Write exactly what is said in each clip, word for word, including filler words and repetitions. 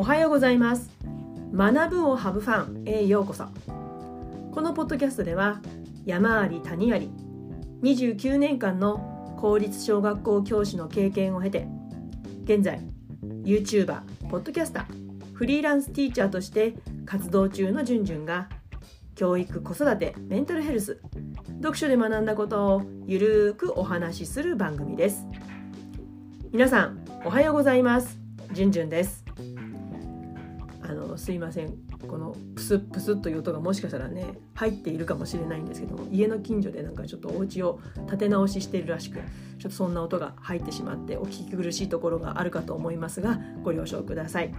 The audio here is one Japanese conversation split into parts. おはようございます。学ぶをハブファンへようこそ。このポッドキャストでは山あり谷ありにじゅうきゅうねんかんの公立小学校教師の経験を経て、現在 YouTuber、ポッドキャスター、フリーランスティーチャーとして活動中のじゅんじゅんが教育、子育て、メンタルヘルス、読書で学んだことをゆるーくお話しする番組です。皆さんおはようございます。じゅんじゅんです。あのすいません、このプスップスッという音がもしかしたらね入っているかもしれないんですけども、家の近所でなんかちょっとお家を建て直ししているらしく、ちょっとそんな音が入ってしまってお聞き苦しいところがあるかと思いますが、ご了承ください。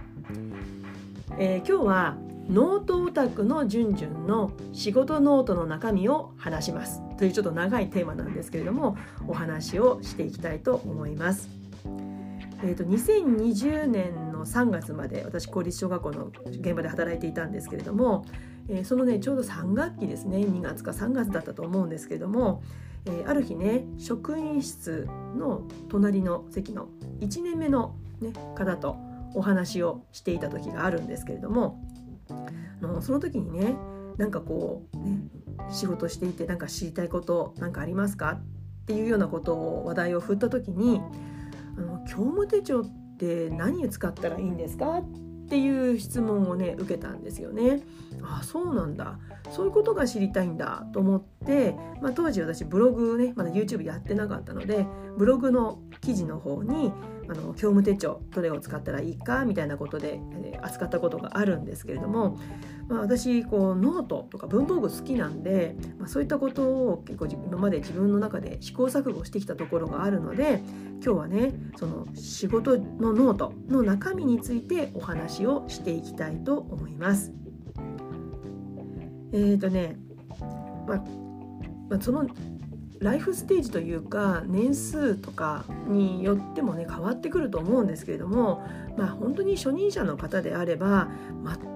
えー、今日はノートオタクのじゅんじゅんの仕事ノートの中身を話しますというちょっと長いテーマなんですけれども、お話をしていきたいと思います。えーと、にせんにじゅうねんさんがつまで私公立小学校の現場で働いていたんですけれども、えー、そのねちょうどさんがっきですね、にがつかさんがつだったと思うんですけれども、えー、ある日ね職員室の隣の席のいちねんめの、ね、方とお話をしていた時があるんですけれども、あのその時にねなんかこう、ね、仕事していてなんか知りたいことなんかありますかっていうようなことを話題を振った時に、あの教務手帳ってで何を使ったらいいんですかっていう質問をね受けたんですよね。ああそうなんだ、そういうことが知りたいんだと思って、まあ、当時私ブログねまだ YouTube やってなかったので、ブログの記事の方にあの教務手帳どれを使ったらいいかみたいなことで、えー、扱ったことがあるんですけれども、まあ、私こうノートとか文房具好きなんで、まあ、そういったことを結構今まで自分の中で試行錯誤してきたところがあるので、今日はねその仕事のノートの中身についてお話をしていきたいと思います。えーとね、まあまあ、そのライフステージというか年数とかによってもね変わってくると思うんですけれども、まあ、本当に初任者の方であれば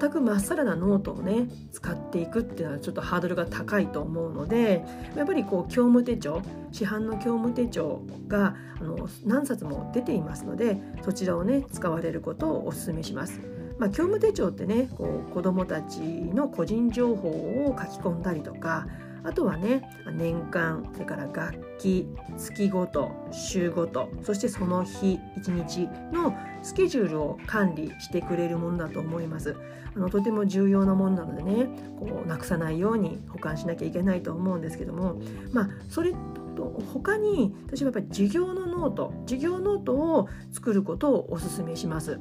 全くまっさらなノートをね使っていくっていうのはちょっとハードルが高いと思うので、やっぱりこう教務手帳、市販の教務手帳があの何冊も出ていますので、そちらをね使われることをお勧めします。まあ、教務手帳ってねこう子どもたちの個人情報を書き込んだりとか、あとはね年間、それから学期、月ごと、週ごと、そしてその日一日のスケジュールを管理してくれるものだと思います。あのとても重要なものなのでねこうなくさないように保管しなきゃいけないと思うんですけども、まあそれと他に私はやっぱり授業のノート授業ノートを作ることをお勧めします。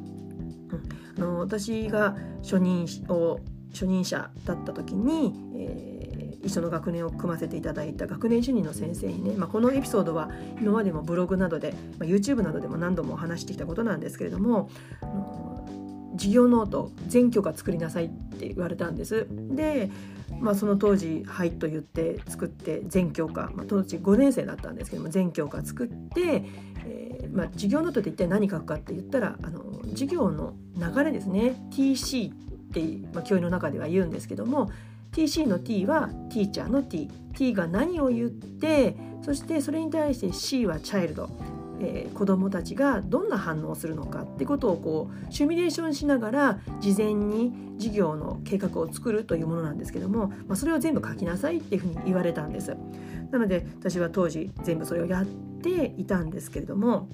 あの私が初任を初任者だった時に、えー、一緒の学年を組ませていただいた学年主任の先生にね、まあ、このエピソードは今までもブログなどで、まあ、YouTube などでも何度も話してきたことなんですけれども、あの授業ノート全教科作りなさいって言われたんです。で、まあ、その当時はいと言って作って全教科、まあ、当時ごねんせいだったんですけども全教科作って、えーまあ、授業ノートって一体何書くかって言ったら、あの授業の流れですね、 ティーシーって教員の中では言うんですけども、 ティーシー の T はティーチャーの T、 T が何を言って、そしてそれに対して C はチャイルド、えー、子どもたちがどんな反応をするのかってことをこうシミュレーションしながら事前に授業の計画を作るというものなんですけども、まあ、それを全部書きなさいっていうふうに言われたんです。なので私は当時全部それをやっていたんですけれども、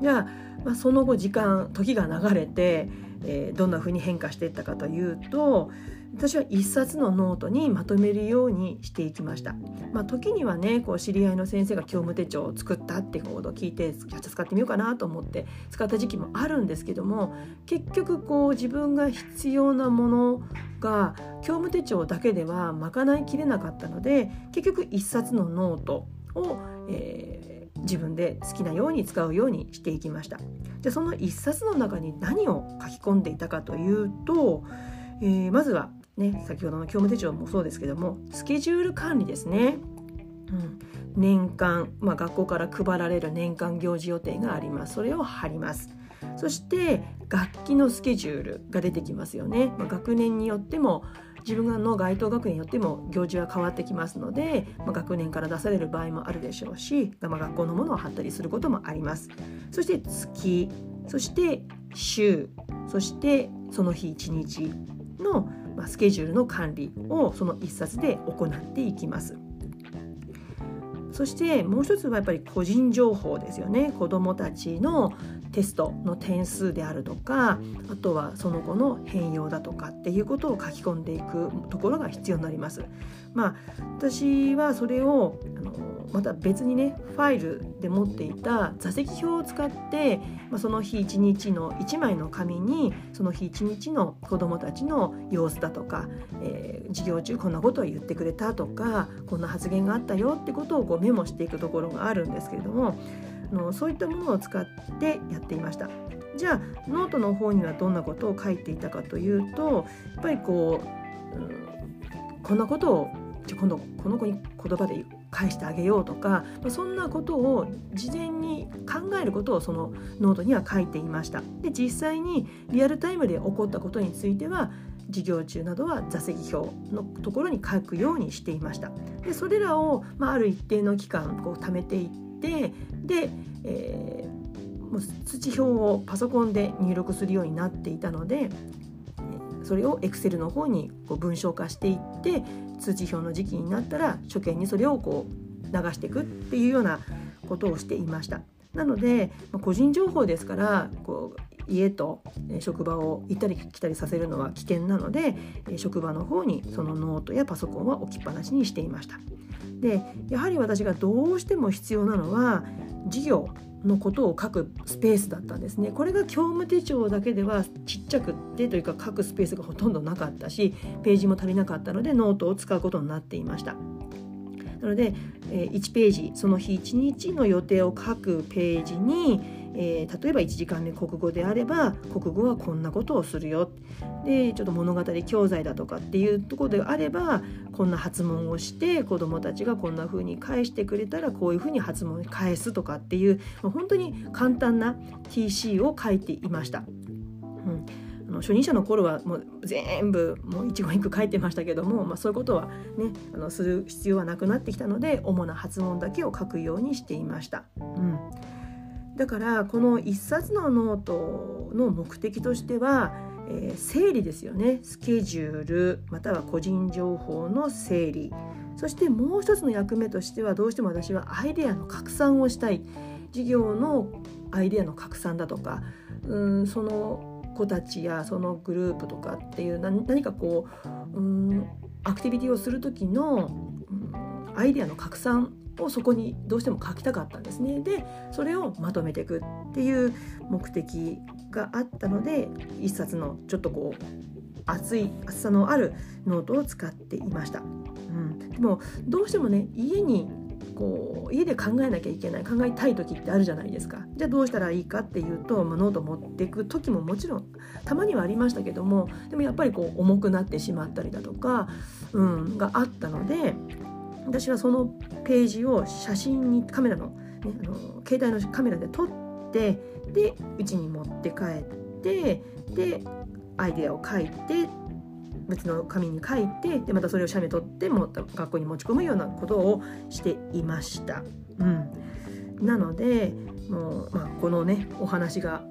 じゃあ、まあ、その後時間時が流れて、えー、どんな風に変化していったかというと、私は一冊のノートにまとめるようにしていきました。まあ、時にはねこう知り合いの先生が教務手帳を作ったってことを聞いて、じゃあ使ってみようかなと思って使った時期もあるんですけども、結局こう自分が必要なものが教務手帳だけでは賄いきれなかったので、結局一冊のノートを、えー自分で好きなように使うようにしていきました。で、その一冊の中に何を書き込んでいたかというと、えー、まずはね先ほどの教務手帳もそうですけども、スケジュール管理ですね。うん、年間、まあ、学校から配られる年間行事予定があります。それを貼ります。そして学期のスケジュールが出てきますよね。まあ、学年によっても自分の該当学年によっても行事は変わってきますので、まあ、学年から出される場合もあるでしょうし、まあ、学校のものを貼ったりすることもあります。そして月、そして週、そしてその日一日のスケジュールの管理をその一冊で行っていきます。そしてもう一つはやっぱり個人情報ですよね。子どもたちのテストの点数であるとか、あとはその後の変容だとかっていうことを書き込んでいくところが必要になります。まあ私はそれをあのまた別にねファイルで持っていた座席表を使って、まあ、その日一日のいちまいの紙にその日一日の子どもたちの様子だとか、えー、授業中こんなことを言ってくれたとかこんな発言があったよってことをこうメモしていくところがあるんですけれども、あのそういったものを使ってやっていました。じゃあノートの方にはどんなことを書いていたかというと、やっぱりこう、うん、こんなことを今度この子に言葉で言う返してあげようとか、そんなことを事前に考えることをそのノートには書いていました。で実際にリアルタイムで起こったことについては授業中などは座席表のところに書くようにしていました。でそれらを、まあ、ある一定の期間こう貯めていってで、えー、もう通知表をパソコンで入力するようになっていたので、それを Excel の方にこう文章化していって通知表の時期になったら初見にそれをこう流していくっていうようなことをしていました。なので個人情報ですからこう家と職場を行ったり来たりさせるのは危険なので、職場の方にそのノートやパソコンは置きっぱなしにしていました。でやはり私がどうしても必要なのは授業のことを書くスペースだったんですね。これが教務手帳だけではちっちゃくってというか書くスペースがほとんどなかったし、ページも足りなかったのでノートを使うことになっていました。なのでいちページ、その日いちにちの予定を書くページに、えー、例えばいちじかんめ国語であれば国語はこんなことをするよ、でちょっと物語教材だとかっていうところであればこんな発問をして子どもたちがこんな風に返してくれたらこういう風に発問返すとかっていう本当に簡単な ティーシー を書いていました。うん初任者の頃はもう全部もう一語一句書いてましたけども、まあ、そういうことはねあのする必要はなくなってきたので主な発問だけを書くようにしていました、うん、だからこの一冊のノートの目的としては、えー、整理ですよね。スケジュールまたは個人情報の整理、そしてもう一つの役目としてはどうしても私はアイデアの拡散をしたい。授業のアイデアの拡散だとか、うん、その子たちやそのグループとかっていう 何, 何かこう、うん、アクティビティをする時の、うん、アイデアの拡散をそこにどうしても書きたかったんですね。でそれをまとめていくっていう目的があったので一冊のちょっとこう厚い厚さのあるノートを使っていました、うん、でもどうしてもね家にこう家で考えなきゃいけない考えたい時ってあるじゃないですか。じゃあどうしたらいいかっていうと、まあ、ノート持っていく時ももちろんたまにはありましたけども、でもやっぱりこう重くなってしまったりだとか、うん、があったので私はそのページを写真にカメラの、ね、あの携帯のカメラで撮ってで家に持って帰ってでアイデアを書いて別の紙に書いてでまたそれを写メ取っても学校に持ち込むようなことをしていました、うん、なのでもう、まあ、このねお話が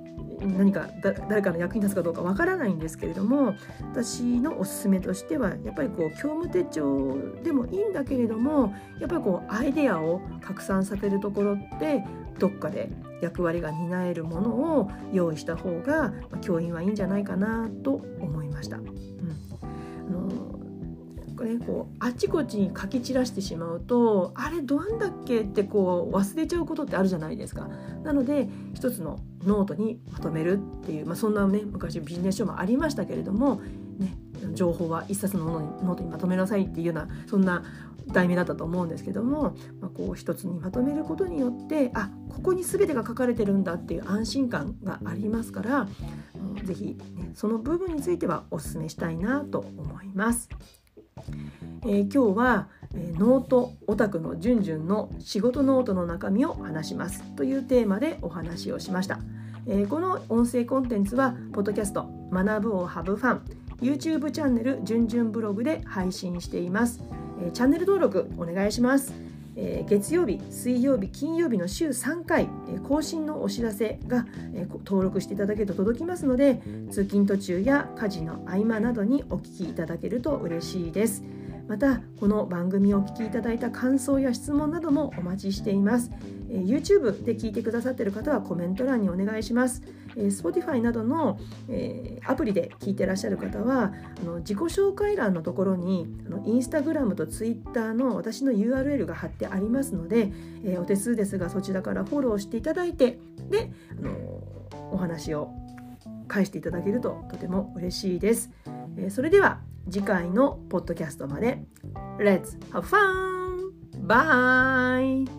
何かだ誰かの役に立つかどうかわからないんですけれども、私のおすすめとしてはやっぱりこう教務手帳でもいいんだけれどもやっぱりこうアイデアを拡散させるところってどっかで役割が担えるものを用意した方が教員はいいんじゃないかなと思いました。これこうあちこちに書き散らしてしまうとあれどんだっけってこう忘れちゃうことってあるじゃないですか。なので一つのノートにまとめるっていう、まあ、そんなね昔ビジネス書もありましたけれども、ね、情報は一冊のノートにまとめなさいっていうようなそんな題名だったと思うんですけども、まあ、こう一つにまとめることによってあここに全てが書かれてるんだっていう安心感がありますから、うん、ぜひ、ね、その部分についてはお勧めしたいなと思います。えー、今日は、えー、ノートオタクのじゅんじゅんの仕事ノートの中身を話しますというテーマでお話をしました、えー、この音声コンテンツはポッドキャスト学ぶをハブファン YouTube チャンネルじゅんじゅんブログで配信しています、えー、チャンネル登録お願いします。えー、月曜日、水曜日、金曜日の週さんかい、えー、更新のお知らせが、えー、登録していただけると届きますので、通勤途中や家事の合間などにお聞きいただけると嬉しいです。また、この番組をお聞きいただいた感想や質問などもお待ちしています。えー、YouTube で聞いてくださっている方はコメント欄にお願いします。えー、Spotify などの、えー、アプリで聞いていらっしゃる方は、あの自己紹介欄のところにあの Instagram と Twitter の私の ユーアールエル が貼ってありますので、えー、お手数ですがそちらからフォローしていただいて、で、あのお話を返していただけるととても嬉しいです。えー、それでは次回のポッドキャストまで。 Let's have fun! Bye!